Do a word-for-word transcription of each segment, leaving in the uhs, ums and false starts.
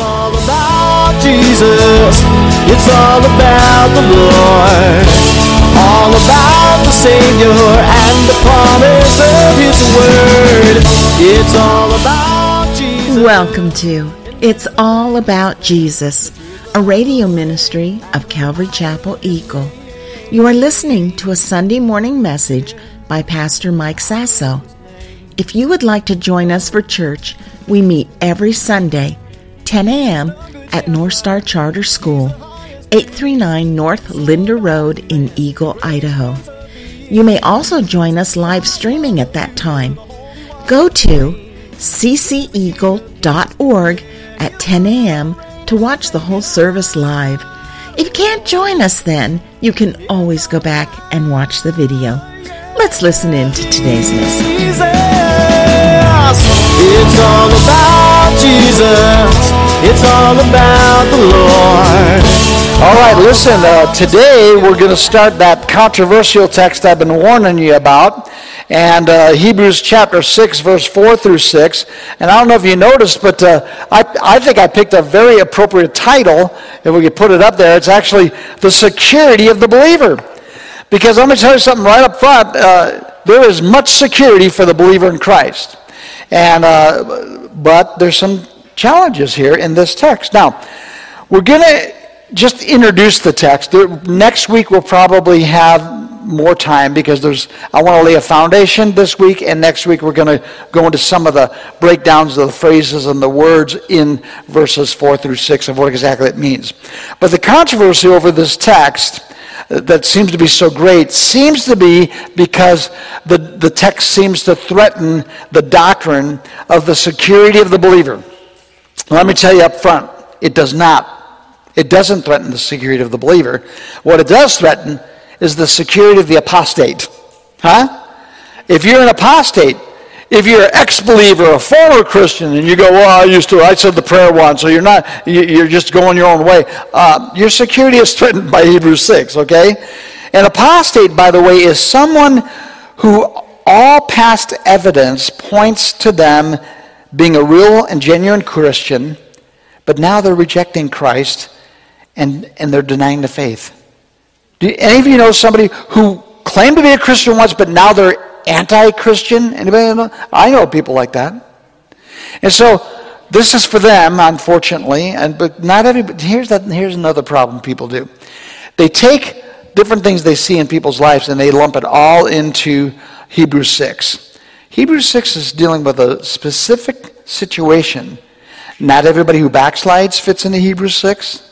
It's all about Jesus. It's all about the Lord. All about the Savior and the promise of His Word. It's all about Jesus. Welcome to It's All About Jesus, a radio ministry of Calvary Chapel Eagle. You are listening to a Sunday morning message by Pastor Mike Sasso. If you would like to join us for church, we meet every Sunday, ten a.m. at North Star Charter School, eight thirty-nine North Linda Road in Eagle, Idaho. You may also join us live streaming at that time. Go to c c e a g l e dot org at ten a.m. to watch the whole service live. If you can't join us then, you can always go back and watch the video. Let's listen in to today's lesson. It's all about Jesus. It's all about the Lord. All right, listen, uh, today we're going to start that controversial text I've been warning you about, and uh, Hebrews chapter six, verse four through six. And I don't know if you noticed, but uh, I, I think I picked a very appropriate title, if we could put it up there. It's actually The Security of the Believer. Because I'm going to tell you something right up front, uh, there is much security for the believer in Christ. And uh, but there's some challenges here in this text. Now, we're going to just introduce the text. Next week we'll probably have more time because there's. I want to lay a foundation this week, and next week we're going to go into some of the breakdowns of the phrases and the words in verses four through six of what exactly it means. But the controversy over this text that seems to be so great seems to be because the, the text seems to threaten the doctrine of the security of the believer. Let me tell you up front, it does not. It doesn't threaten the security of the believer. What it does threaten is the security of the apostate. Huh? If you're an apostate, if you're an ex-believer, a former Christian, and you go, well, I used to, I said the prayer once, so you're not, you're just going your own way, uh, your security is threatened by Hebrews six, okay? An apostate, by the way, is someone who all past evidence points to them being a real and genuine Christian, but now they're rejecting Christ, and, and they're denying the faith. Do any of you know somebody who claimed to be a Christian once, but now they're anti-Christian? Anybody know? I know people like that. And so this is for them, unfortunately, and but not everybody. Here's that here's another problem people do. They take different things they see in people's lives and they lump it all into Hebrews six. Hebrews six is dealing with a specific situation. Not everybody who backslides fits into Hebrews six.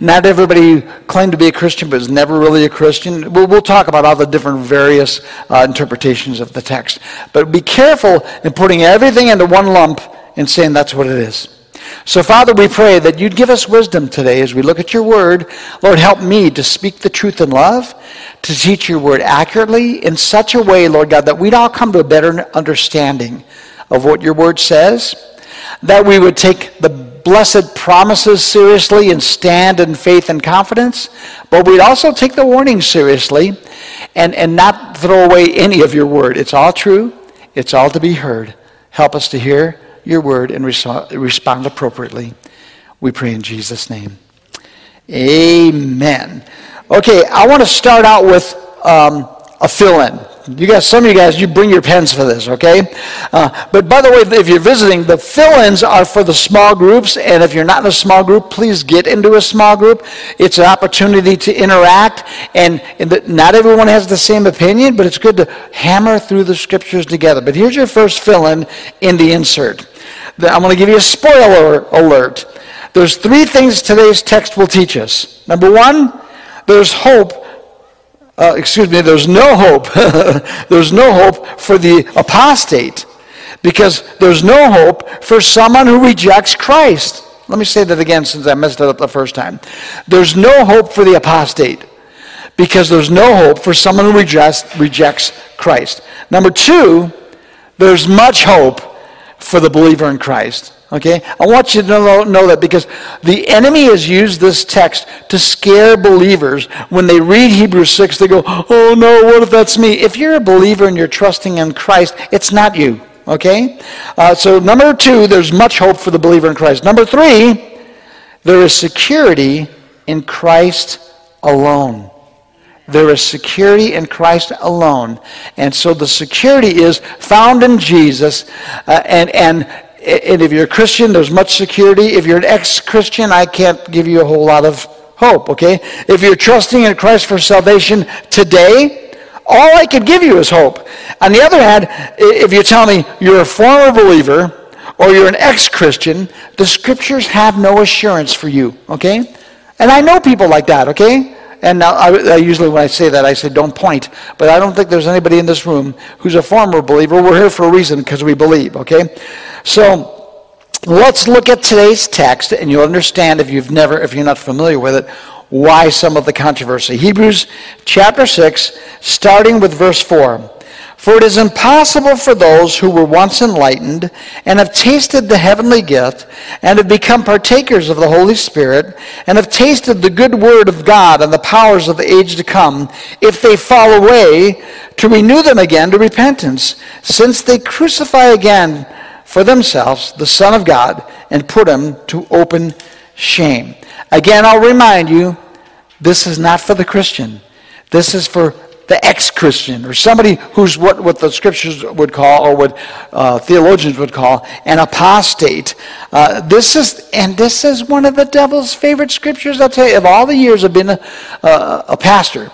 Not everybody claimed to be a Christian but is never really a Christian. We'll, we'll talk about all the different various uh, interpretations of the text. But be careful in putting everything into one lump and saying that's what it is. So, Father, we pray that you'd give us wisdom today as we look at your word. Lord, help me to speak the truth in love, to teach your word accurately in such a way, Lord God, that we'd all come to a better understanding of what your word says, that we would take the blessed promises seriously and stand in faith and confidence, but we'd also take the warning seriously and, and not throw away any of your word. It's all true. It's all to be heard. Help us to hear your word and res- respond appropriately. We pray in Jesus' name. Amen. Okay, I want to start out with um, a fill-in. You guys, some of you guys, you bring your pens for this, okay? Uh, but by the way, if you're visiting, the fill-ins are for the small groups, and if you're not in a small group, please get into a small group. It's an opportunity to interact, and, and the, not everyone has the same opinion, but it's good to hammer through the scriptures together. But here's your first fill-in in the insert. I'm going to give you a spoiler alert. There's three things today's text will teach us. Number one, there's hope. Uh, excuse me, there's no hope. There's no hope for the apostate because there's no hope for someone who rejects Christ. Let me say that again since I messed it up the first time. There's no hope for the apostate because there's no hope for someone who rejects, rejects Christ. Number two, there's much hope for the believer in Christ. Okay, I want you to know, know that because the enemy has used this text to scare believers. When they read Hebrews six, they go, oh no, what if that's me? If you're a believer and you're trusting in Christ, it's not you, okay? Uh, so number two, there's much hope for the believer in Christ. Number three, There is security in Christ alone. There is security in Christ alone. And so the security is found in Jesus. Uh, and, and, and if you're a Christian, there's much security. If you're an ex-Christian, I can't give you a whole lot of hope, okay? If you're trusting in Christ for salvation today, all I could give you is hope. On the other hand, if you tell me you're a former believer or you're an ex-Christian, the Scriptures have no assurance for you, okay? And I know people like that, okay? And now, I, I usually when I say that, I say don't point. But I don't think there's anybody in this room who's a former believer. We're here for a reason because we believe, okay? So let's look at today's text, and you'll understand if you've never, if you're not familiar with it, why some of the controversy. Hebrews chapter six, starting with verse four. For it is impossible for those who were once enlightened and have tasted the heavenly gift and have become partakers of the Holy Spirit and have tasted the good word of God and the powers of the age to come, if they fall away, to renew them again to repentance, since they crucify again for themselves the Son of God and put him to open shame. Again, I'll remind you, this is not for the Christian. This is for the ex-Christian, or somebody who's what, what the Scriptures would call, or what uh, theologians would call, an apostate. Uh, this is, and this is one of the devil's favorite Scriptures. I'll tell you, of all the years I've been a, a, a pastor,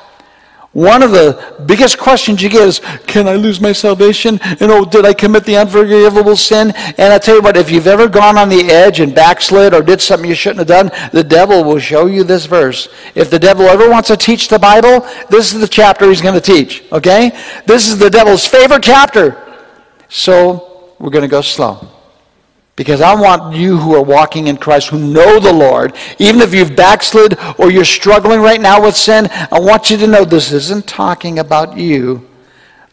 one of the biggest questions you get is, can I lose my salvation? You know, did I commit the unforgivable sin? And I tell you what, if you've ever gone on the edge and backslid or did something you shouldn't have done, the devil will show you this verse. If the devil ever wants to teach the Bible, this is the chapter he's going to teach, okay? This is the devil's favorite chapter. So we're going to go slow. Because I want you who are walking in Christ, who know the Lord, even if you've backslid or you're struggling right now with sin, I want you to know this isn't talking about you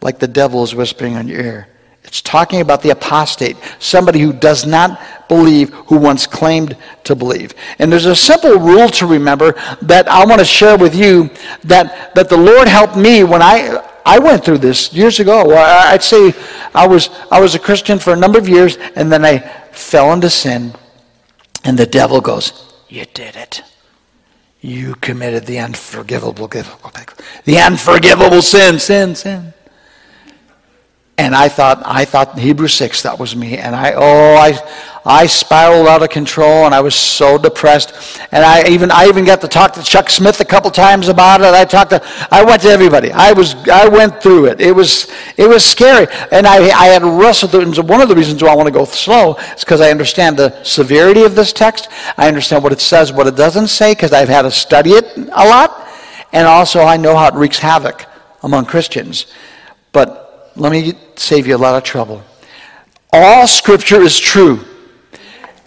like the devil is whispering in your ear. It's talking about the apostate, somebody who does not believe, who once claimed to believe. And there's a simple rule to remember that I want to share with you that, that the Lord helped me when I... I went through this years ago. I'd say I was I was a Christian for a number of years, and then I fell into sin, and the devil goes, you did it. You committed the unforgivable, the unforgivable sin, sin, sin. And I thought, I thought Hebrews six, that was me. And I, oh, I, I spiraled out of control, and I was so depressed. And I even, I even got to talk to Chuck Smith a couple times about it. I talked to, I went to everybody. I was, I went through it. It was, it was scary. And I, I had wrestled through it. And one of the reasons why I want to go slow is because I understand the severity of this text. I understand what it says, what it doesn't say, because I've had to study it a lot. And also I know how it wreaks havoc among Christians. But let me save you a lot of trouble. All Scripture is true.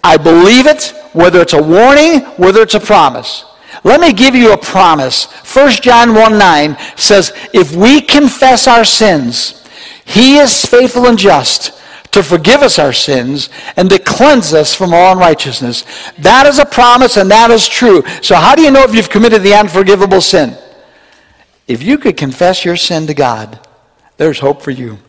I believe it, whether it's a warning, whether it's a promise. Let me give you a promise. First John one nine says, if we confess our sins, he is faithful and just to forgive us our sins and to cleanse us from all unrighteousness. That is a promise, and that is true. So how do you know if you've committed the unforgivable sin? If you could confess your sin to God, there's hope for you.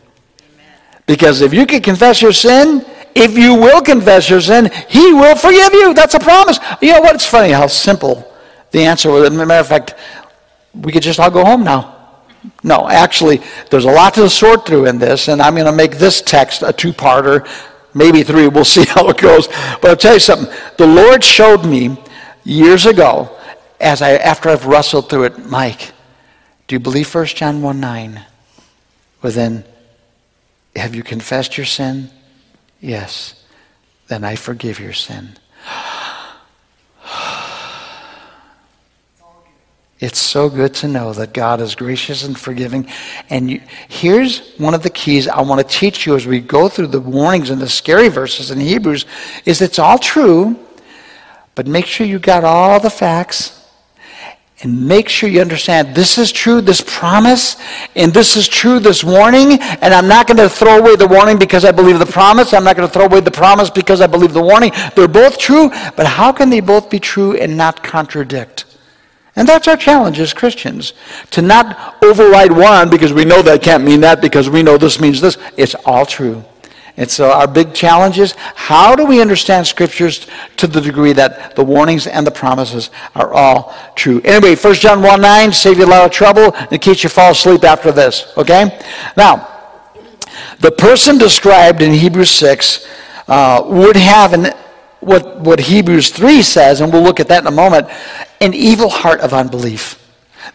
Because if you can confess your sin, if you will confess your sin, he will forgive you. That's a promise. You know what? It's funny how simple the answer was. As a matter of fact, we could just all go home now. No, actually, there's a lot to sort through in this, and I'm going to make this text a two-parter, maybe three. We'll see how it goes. But I'll tell you something. The Lord showed me years ago, as I after I've wrestled through it, Mike, do you believe First John one nine? Well then, have you confessed your sin? Yes. Then I forgive your sin. It's so good to know that God is gracious and forgiving. And you, here's one of the keys I want to teach you as we go through the warnings and the scary verses in Hebrews, is it's all true, but make sure you got all the facts. And make sure you understand this is true, this promise, and this is true, this warning, and I'm not going to throw away the warning because I believe the promise. I'm not going to throw away the promise because I believe the warning. They're both true, but how can they both be true and not contradict? And that's our challenge as Christians, to not override one because we know that can't mean that because we know this means this. It's all true. And so our big challenge is, how do we understand scriptures to the degree that the warnings and the promises are all true? Anyway, First John one nine, save you a lot of trouble, and in case you fall asleep after this, okay? Now, the person described in Hebrews six uh, would have an, what, what Hebrews three says, and we'll look at that in a moment, an evil heart of unbelief.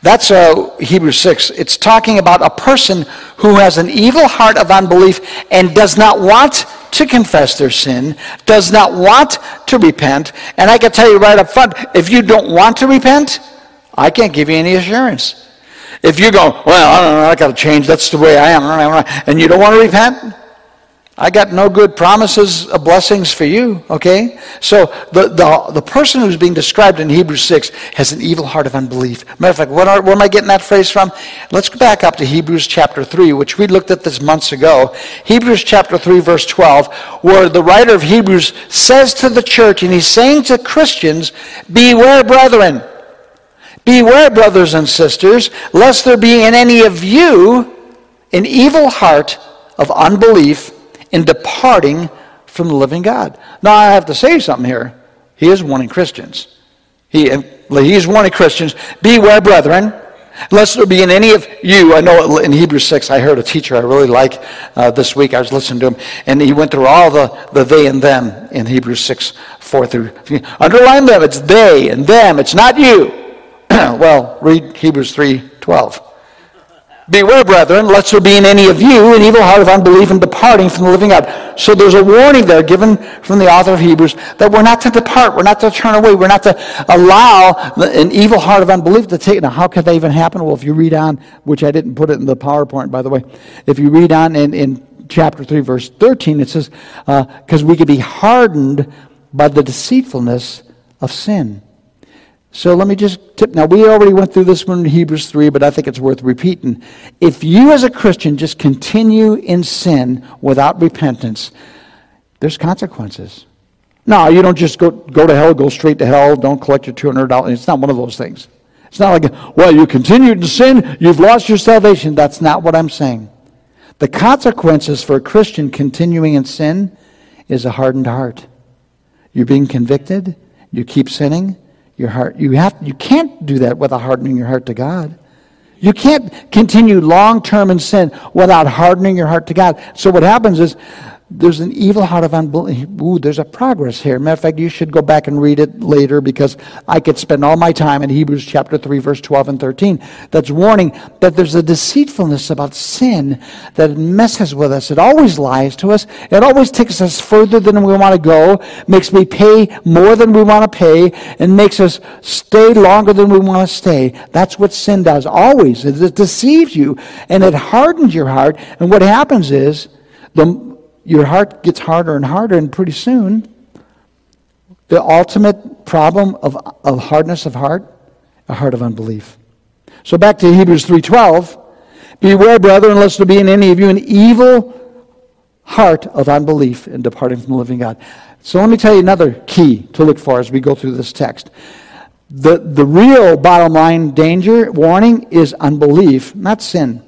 That's uh, Hebrews six. It's talking about a person who has an evil heart of unbelief and does not want to confess their sin, does not want to repent. And I can tell you right up front, if you don't want to repent, I can't give you any assurance. If you go, well, I don't know, I got to change, that's the way I am, and you don't want to repent, I got no good promises of blessings for you, okay? So the, the, the person who's being described in Hebrews six has an evil heart of unbelief. Matter of fact, what are, where am I getting that phrase from? Let's go back up to Hebrews chapter three, which we looked at this months ago. Hebrews chapter three, verse twelve, where the writer of Hebrews says to the church, and he's saying to Christians, beware, brethren. Beware, brothers and sisters, lest there be in any of you an evil heart of unbelief in departing from the living God. Now, I have to say something here. He is warning Christians. He, he is warning Christians. Beware, brethren, lest there be in any of you. I know in Hebrews six, I heard a teacher I really like uh, this week. I was listening to him, and he went through all the, the they and them in Hebrews six, four through three. Underline them. It's they and them. It's not you. Well, read Hebrews three twelve. Beware, brethren, lest there be in any of you an evil heart of unbelief and departing from the living God. So there's a warning there given from the author of Hebrews that we're not to depart, we're not to turn away, we're not to allow an evil heart of unbelief to take. Now, how could that even happen? Well, if you read on, which I didn't put it in the PowerPoint, by the way, if you read on in, in chapter three, verse thirteen, it says, because uh, we could be hardened by the deceitfulness of sin. So let me just tip. Now, we already went through this one in Hebrews three, but I think it's worth repeating. If you as a Christian just continue in sin without repentance, there's consequences. No, you don't just go, go to hell, go straight to hell, don't collect your two hundred dollars. It's not one of those things. It's not like, well, you continued to sin, you've lost your salvation. That's not what I'm saying. The consequences for a Christian continuing in sin is a hardened heart. You're being convicted, you keep sinning. Your heart, you have, you can't do that without hardening your heart to God. You can't continue long-term in sin without hardening your heart to God. So what happens is there's an evil heart of unbelief. Ooh, there's a progress here. Matter of fact, you should go back and read it later, because I could spend all my time in Hebrews chapter three, verse twelve and thirteen. That's warning that there's a deceitfulness about sin that messes with us. It always lies to us. It always takes us further than we want to go, makes me pay more than we want to pay, and makes us stay longer than we want to stay. That's what sin does always. It deceives you, and it hardens your heart. And what happens is the your heart gets harder and harder, and pretty soon, the ultimate problem of, of hardness of heart, a heart of unbelief. So back to Hebrews three twelve, beware, brethren, lest there be in any of you an evil heart of unbelief in departing from the living God. So let me tell you another key to look for as we go through this text. The, the real bottom line danger, warning, is unbelief, not sin.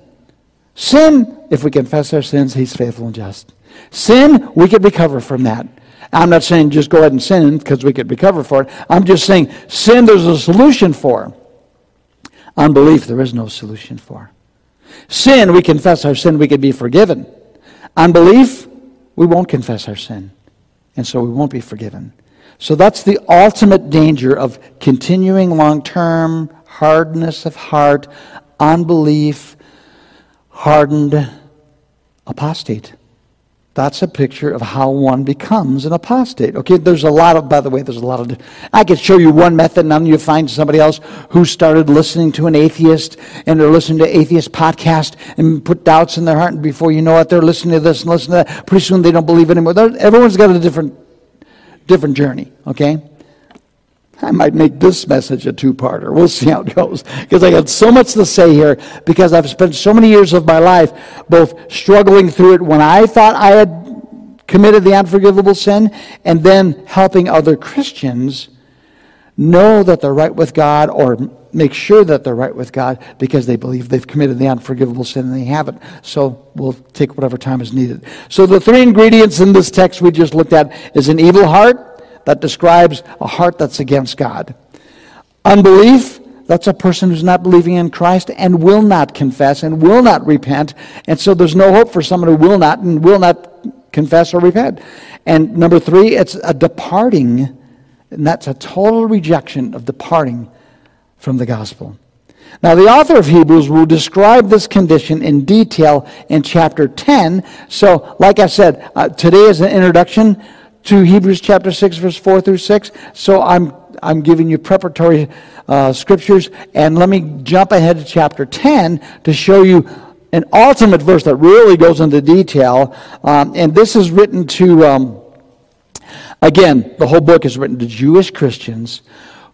Sin, if we confess our sins, he's faithful and just. Sin, we could recover from that. I'm not saying just go ahead and sin because we could recover for it. I'm just saying sin there's a solution for. Unbelief there is no solution for. Sin, we confess our sin, we could be forgiven. Unbelief, we won't confess our sin, and so we won't be forgiven. So that's the ultimate danger of continuing long-term hardness of heart, unbelief, hardened apostate. That's a picture of how one becomes an apostate. Okay, there's a lot of, by the way, there's a lot of, I could show you one method, and then you find somebody else who started listening to an atheist, and they're listening to atheist podcast, and put doubts in their heart, and before you know it, they're listening to this and listening to that. Pretty soon they don't believe anymore. They're, everyone's got a different, different journey, okay? I might make this message a two-parter. We'll see how it goes. Because I got so much to say here, because I've spent so many years of my life both struggling through it when I thought I had committed the unforgivable sin, and then helping other Christians know that they're right with God, or make sure that they're right with God because they believe they've committed the unforgivable sin and they haven't. So we'll take whatever time is needed. So the three ingredients in this text we just looked at is an evil heart that describes a heart that's against God. Unbelief, that's a person who's not believing in Christ and will not confess and will not repent. And so there's no hope for someone who will not and will not confess or repent. And number three, it's a departing, and that's a total rejection of departing from the gospel. Now, the author of Hebrews will describe this condition in detail in chapter ten. So, like I said, uh, today is an introduction to Hebrews chapter six, verse four through six. So I'm I'm giving you preparatory uh, scriptures, and let me jump ahead to chapter ten to show you an ultimate verse that really goes into detail. Um, and this is written to, um, again, the whole book is written to Jewish Christians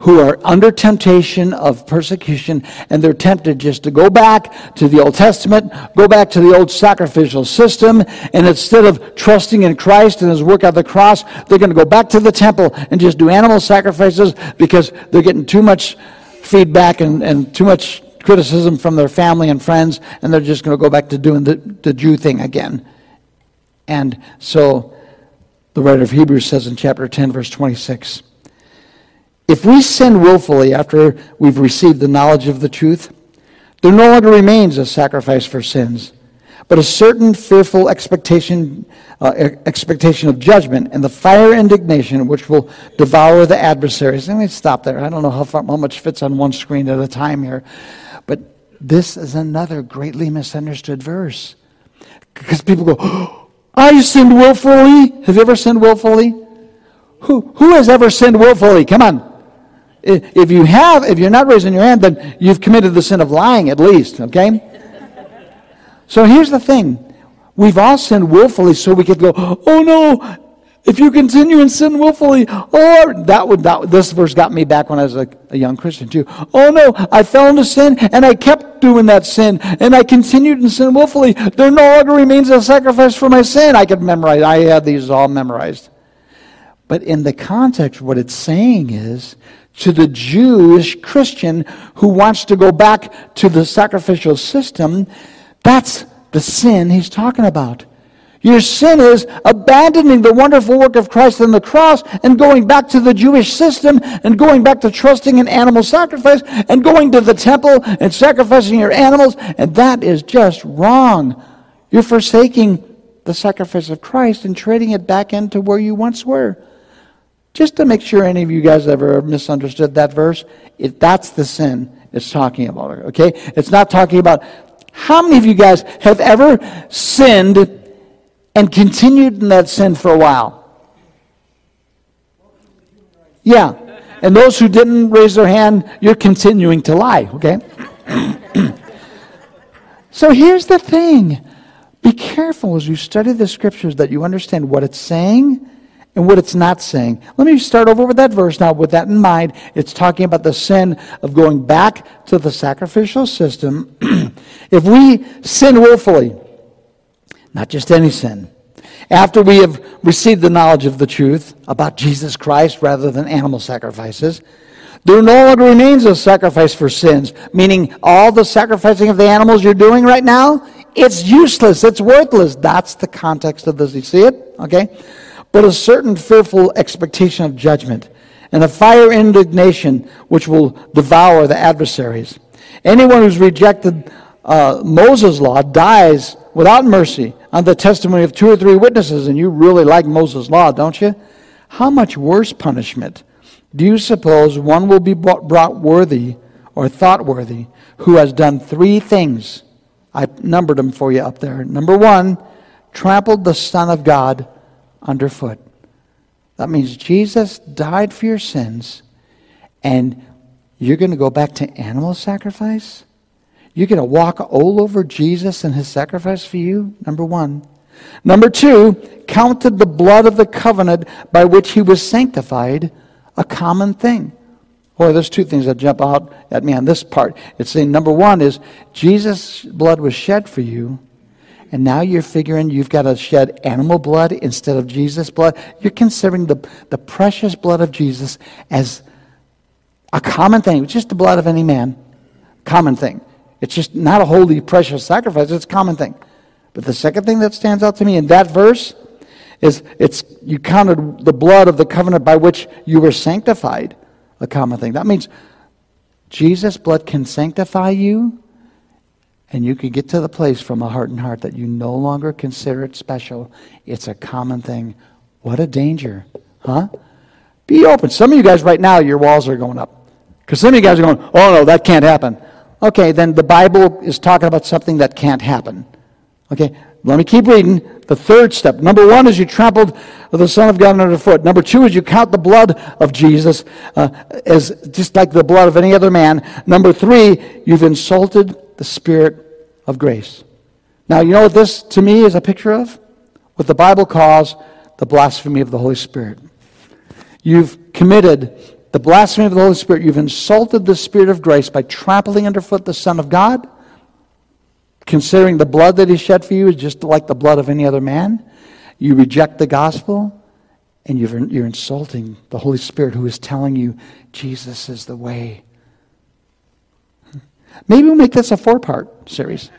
who are under temptation of persecution, and they're tempted just to go back to the Old Testament, go back to the old sacrificial system, and instead of trusting in Christ and His work on the cross, they're going to go back to the temple and just do animal sacrifices because they're getting too much feedback and, and too much criticism from their family and friends, and they're just going to go back to doing the, the Jew thing again. And so the writer of Hebrews says in chapter ten, verse twenty-six, "If we sin willfully after we've received the knowledge of the truth, there no longer remains a sacrifice for sins, but a certain fearful expectation uh, expectation of judgment and the fire indignation which will devour the adversaries." Let me stop there. I don't know how, far, how much fits on one screen at a time here, but this is another greatly misunderstood verse. Because people go, "Oh, I sinned willfully." Have you ever sinned willfully? Who, who has ever sinned willfully? Come on. If you have, if you're not raising your hand, then you've committed the sin of lying at least, okay? So here's the thing. We've all sinned willfully, so we could go, "Oh no, if you continue in sin willfully, oh," that would, that, this verse got me back when I was a, a young Christian too. "Oh no, I fell into sin, and I kept doing that sin, and I continued in sin willfully. There no longer remains a sacrifice for my sin." I could memorize, I had these all memorized. But in the context, what it's saying is, to the Jewish Christian who wants to go back to the sacrificial system, that's the sin he's talking about. Your sin is abandoning the wonderful work of Christ on the cross and going back to the Jewish system and going back to trusting in animal sacrifice and going to the temple and sacrificing your animals, and that is just wrong. You're forsaking the sacrifice of Christ and trading it back into where you once were. Just to make sure any of you guys ever misunderstood that verse, if that's the sin it's talking about, okay? It's not talking about how many of you guys have ever sinned and continued in that sin for a while. Yeah. And those who didn't raise their hand, you're continuing to lie, okay? So here's the thing. Be careful as you study the scriptures that you understand what it's saying and what it's not saying. Let me start over with that verse now. With that in mind, it's talking about the sin of going back to the sacrificial system. If we sin willfully, not just any sin, after we have received the knowledge of the truth about Jesus Christ rather than animal sacrifices, there no longer remains a sacrifice for sins, meaning all the sacrificing of the animals you're doing right now, it's useless, it's worthless. That's the context of this. You see it? Okay? "But a certain fearful expectation of judgment and a fire indignation which will devour the adversaries. Anyone who's rejected uh, Moses' law dies without mercy on the testimony of two or three witnesses." And you really like Moses' law, don't you? How much worse punishment do you suppose one will be brought worthy or thought worthy who has done three things? I numbered them for you up there. Number one, trampled the Son of God underfoot. That means Jesus died for your sins, and you're going to go back to animal sacrifice? You're going to walk all over Jesus and His sacrifice for you? Number one. Number two, counted the blood of the covenant by which He was sanctified a common thing. Boy, there's two things that jump out at me on this part. It's saying, number one is, Jesus' blood was shed for you, and now you're figuring you've got to shed animal blood instead of Jesus' blood. You're considering the, the precious blood of Jesus as a common thing, just the blood of any man, common thing. It's just not a holy, precious sacrifice. It's a common thing. But the second thing that stands out to me in that verse is it's you counted the blood of the covenant by which you were sanctified a common thing. That means Jesus' blood can sanctify you, and you can get to the place from a heart and heart that you no longer consider it special. It's a common thing. What a danger, huh? Be open. Some of you guys right now, your walls are going up. Because some of you guys are going, oh, no, that can't happen. Okay, then the Bible is talking about something that can't happen. Okay, let me keep reading. The third step. Number one is you trampled the Son of God underfoot. Number two is you count the blood of Jesus uh, as just like the blood of any other man. Number three, you've insulted the Spirit of grace. Now, you know what this to me is a picture of? What the Bible calls the blasphemy of the Holy Spirit. You've committed the blasphemy of the Holy Spirit. You've insulted the Spirit of grace by trampling underfoot the Son of God, considering the blood that he shed for you is just like the blood of any other man. You reject the gospel, and you've, you're insulting the Holy Spirit who is telling you Jesus is the way. Maybe we'll make this a four-part series.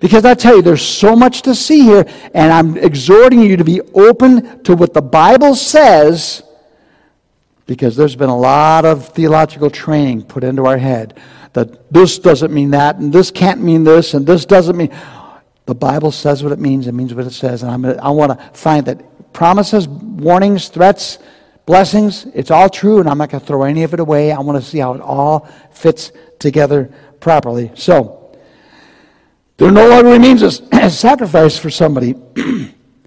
Because I tell you, there's so much to see here, and I'm exhorting you to be open to what the Bible says, because there's been a lot of theological training put into our head that this doesn't mean that, and this can't mean this, and this doesn't mean... The Bible says what it means, it means what it says, and I'm gonna, I want to find that promises, warnings, threats, blessings, it's all true, and I'm not going to throw any of it away. I want to see how it all fits together properly. So, there no longer remains a sacrifice for somebody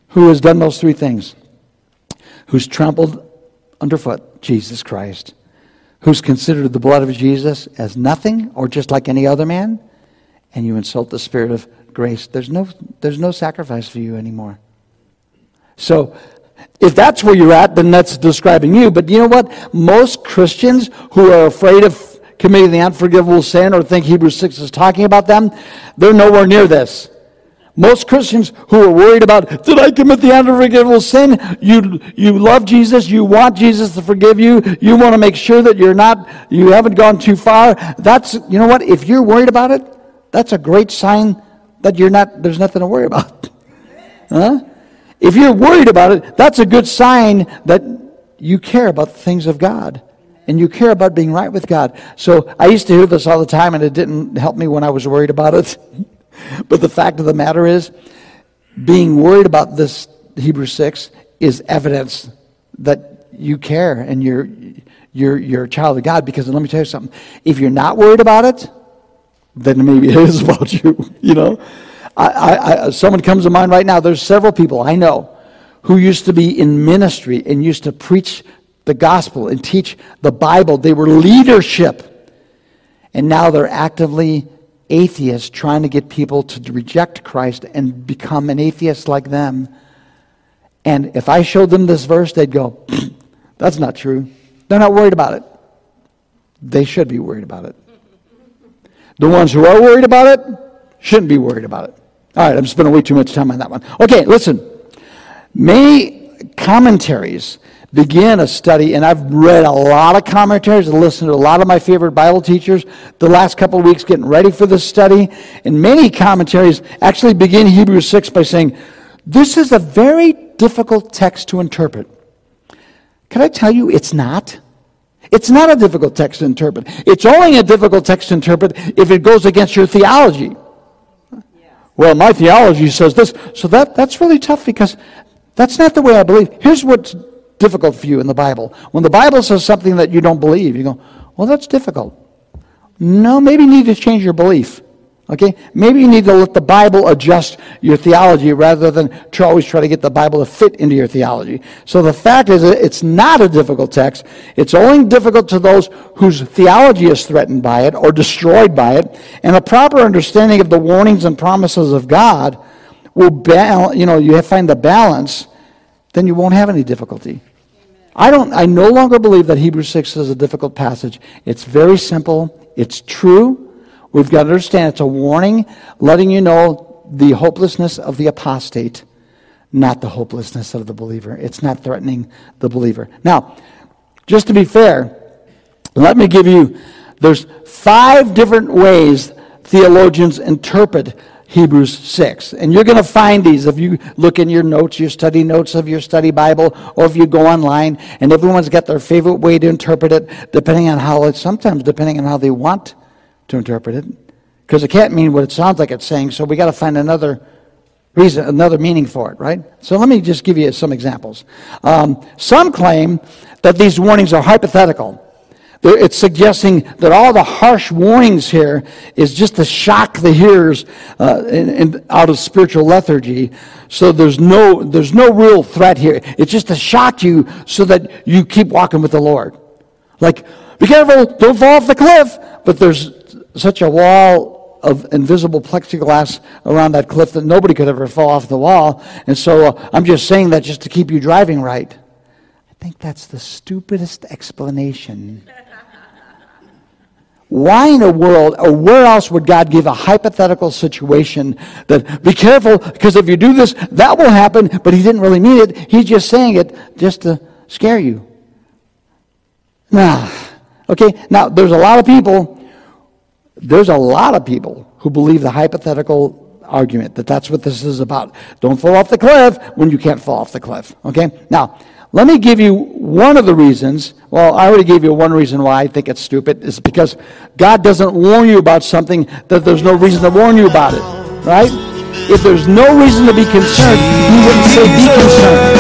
who has done those three things, who's trampled underfoot Jesus Christ, who's considered the blood of Jesus as nothing or just like any other man, and you insult the Spirit of grace. There's no, there's no sacrifice for you anymore. So, if that's where you're at, then that's describing you. But you know what? Most Christians who are afraid of committing the unforgivable sin or think Hebrews six is talking about them, they're nowhere near this. Most Christians who are worried about, did I commit the unforgivable sin? You you love Jesus. You want Jesus to forgive you. You want to make sure that you're not, you haven't gone too far. That's, you know what? If you're worried about it, that's a great sign that you're not, there's nothing to worry about. Huh? If you're worried about it, that's a good sign that you care about the things of God and you care about being right with God. So I used to hear this all the time, and it didn't help me when I was worried about it. But the fact of the matter is, being worried about this Hebrews six is evidence that you care and you're, you're, you're a child of God. Because let me tell you something. If you're not worried about it, then maybe it is about you, you know. I, I, I, someone comes to mind right now. There's several people I know who used to be in ministry and used to preach the gospel and teach the Bible. They were leadership. And now they're actively atheists, trying to get people to reject Christ and become an atheist like them. And if I showed them this verse, they'd go, that's not true. They're not worried about it. They should be worried about it. The ones who are worried about it shouldn't be worried about it. All right, I'm spending way too much time on that one. Okay, listen. Many commentaries begin a study, and I've read a lot of commentaries and listened to a lot of my favorite Bible teachers the last couple of weeks getting ready for this study. And many commentaries actually begin Hebrews six by saying, this is a very difficult text to interpret. Can I tell you it's not? It's not a difficult text to interpret. It's only a difficult text to interpret if it goes against your theology. Well, my theology says this. So that, that's really tough because that's not the way I believe. Here's what's difficult for you in the Bible. When the Bible says something that you don't believe, you go, well, that's difficult. No, maybe you need to change your belief. Okay? Maybe you need to let the Bible adjust your theology rather than to always try to get the Bible to fit into your theology. So the fact is that it's not a difficult text. It's only difficult to those whose theology is threatened by it or destroyed by it. And a proper understanding of the warnings and promises of God will balance, you know, you find the balance, then you won't have any difficulty. Amen. I don't, I no longer believe that Hebrews six is a difficult passage. It's very simple. It's true. We've got to understand it's a warning, letting you know the hopelessness of the apostate, not the hopelessness of the believer. It's not threatening the believer. Now, just to be fair, Let me give you, there's five different ways theologians interpret Hebrews six. And you're going to find these if you look in your notes, your study notes of your study Bible, or if you go online, and everyone's got their favorite way to interpret it, depending on how it's, sometimes depending on how they want to interpret it. Because it can't mean what it sounds like it's saying, so we got to find another reason, another meaning for it, right? So let me just give you some examples. Um, some claim that these warnings are hypothetical. It's suggesting that all the harsh warnings here is just to shock the hearers uh, in, in, out of spiritual lethargy. So there's no there's no real threat here. It's just to shock you so that you keep walking with the Lord. Like, be careful, don't fall off the cliff. But there's such a wall of invisible plexiglass around that cliff that nobody could ever fall off the wall. And so uh, I'm just saying that just to keep you driving right. I think that's the stupidest explanation. Why in the world, or where else would God give a hypothetical situation that, be careful, because if you do this, that will happen, but he didn't really mean it. He's just saying it just to scare you. Nah. Okay, now there's a lot of people, there's a lot of people who believe the hypothetical argument, that that's what this is about. Don't fall off the cliff when you can't fall off the cliff. Okay, now, let me give you one of the reasons. Well, I already gave you one reason why I think it's stupid. It's because God doesn't warn you about something that there's no reason to warn you about it, right? If there's no reason to be concerned, he wouldn't say be concerned.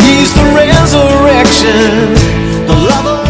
He's the resurrection, the lover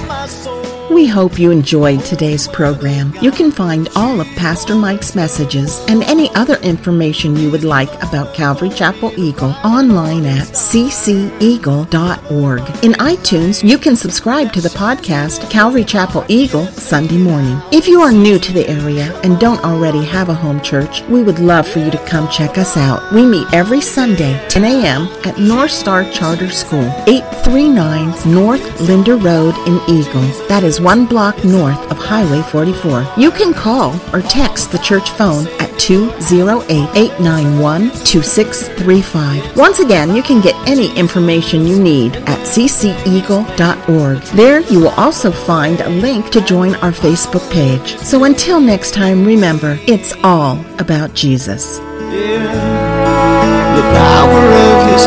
of my soul. We hope you enjoyed today's program. You can find all of Pastor Mike's messages and any other information you would like about Calvary Chapel Eagle online at c c eagle dot org. In iTunes, you can subscribe to the podcast Calvary Chapel Eagle Sunday morning. If you are new to the area and don't already have a home church, we would love for you to come check us out. We meet every Sunday, ten a.m. at North Star Charter School, eight thirty-nine North Linder Road in Eagle. That is one block north of Highway forty-four. You can call or text the church phone at two oh eight, eight nine one, two six three five. Once again, you can get any information you need at c c eagle dot org. There you will also find a link to join our Facebook page. So until next time, remember, it's all about Jesus. Yeah, the power of his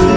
name.